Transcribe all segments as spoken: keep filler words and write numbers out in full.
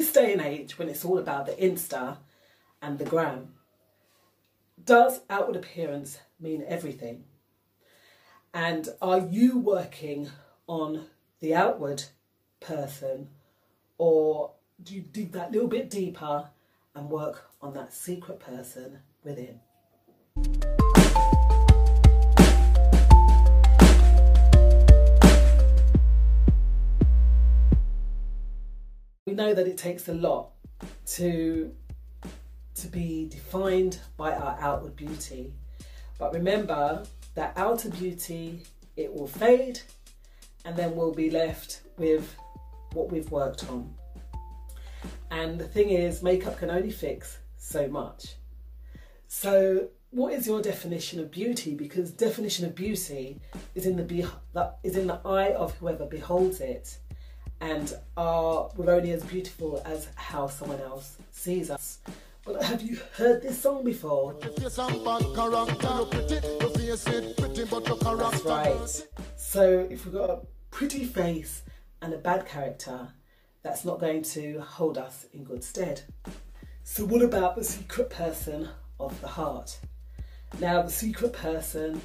This day and age, when it's all about the Insta and the gram, does outward appearance mean everything? And are you working on the outward person, or do you dig that little bit deeper and work on that secret person within? We know that it takes a lot to, to be defined by our outward beauty. But remember that outer beauty, it will fade, and then we'll be left with what we've worked on. And the thing is, makeup can only fix so much. So what is your definition of beauty? Because definition of beauty is in the, be the, is in the eye of whoever beholds it. And are we're only as beautiful as how someone else sees us. But have you heard this song before? That's right. So if we've got a pretty face and a bad character, that's not going to hold us in good stead. So what about the secret person of the heart? Now, the secret person,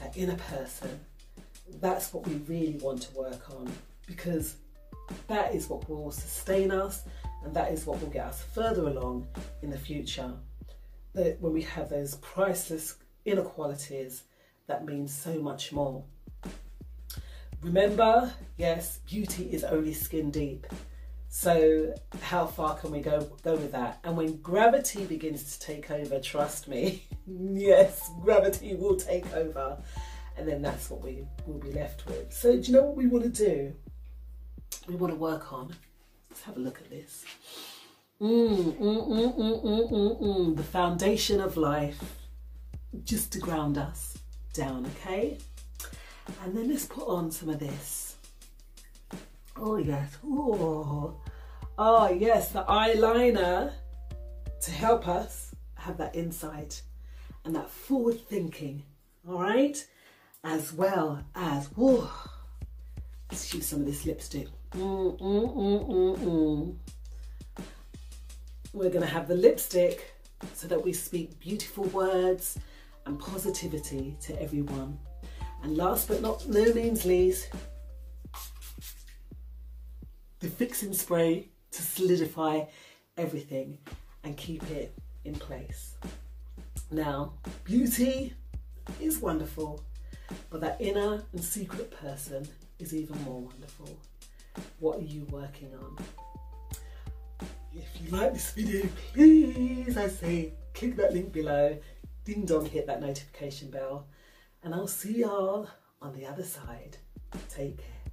that inner person, that's what we really want to work on, because that is what will sustain us, and that is what will get us further along in the future. That when we have those priceless inner qualities, that means so much more. Remember, yes, beauty is only skin deep. So how far can we go, go with that? And when gravity begins to take over, trust me, yes, gravity will take over. And then that's what we will be left with. So do you know what we want to do? We want to work on. Let's have a look at this. Mm, mm, mm, mm, mm, mm, mm. The foundation of life, just to ground us down, okay? And then let's put on some of this. Oh yes, oh, oh yes, the eyeliner to help us have that insight and that forward thinking, all right? As well as, whoa, let's use some of this lipstick. Mm, mm, mm, mm, mm. We're gonna have the lipstick so that we speak beautiful words and positivity to everyone. And last but not no means least, the fixing spray to solidify everything and keep it in place. Now, beauty is wonderful, but that inner and secret person is even more wonderful. What are you working on? If you like this video, please, I say, click that link below, ding dong, hit that notification bell, and I'll see y'all on the other side. Take care.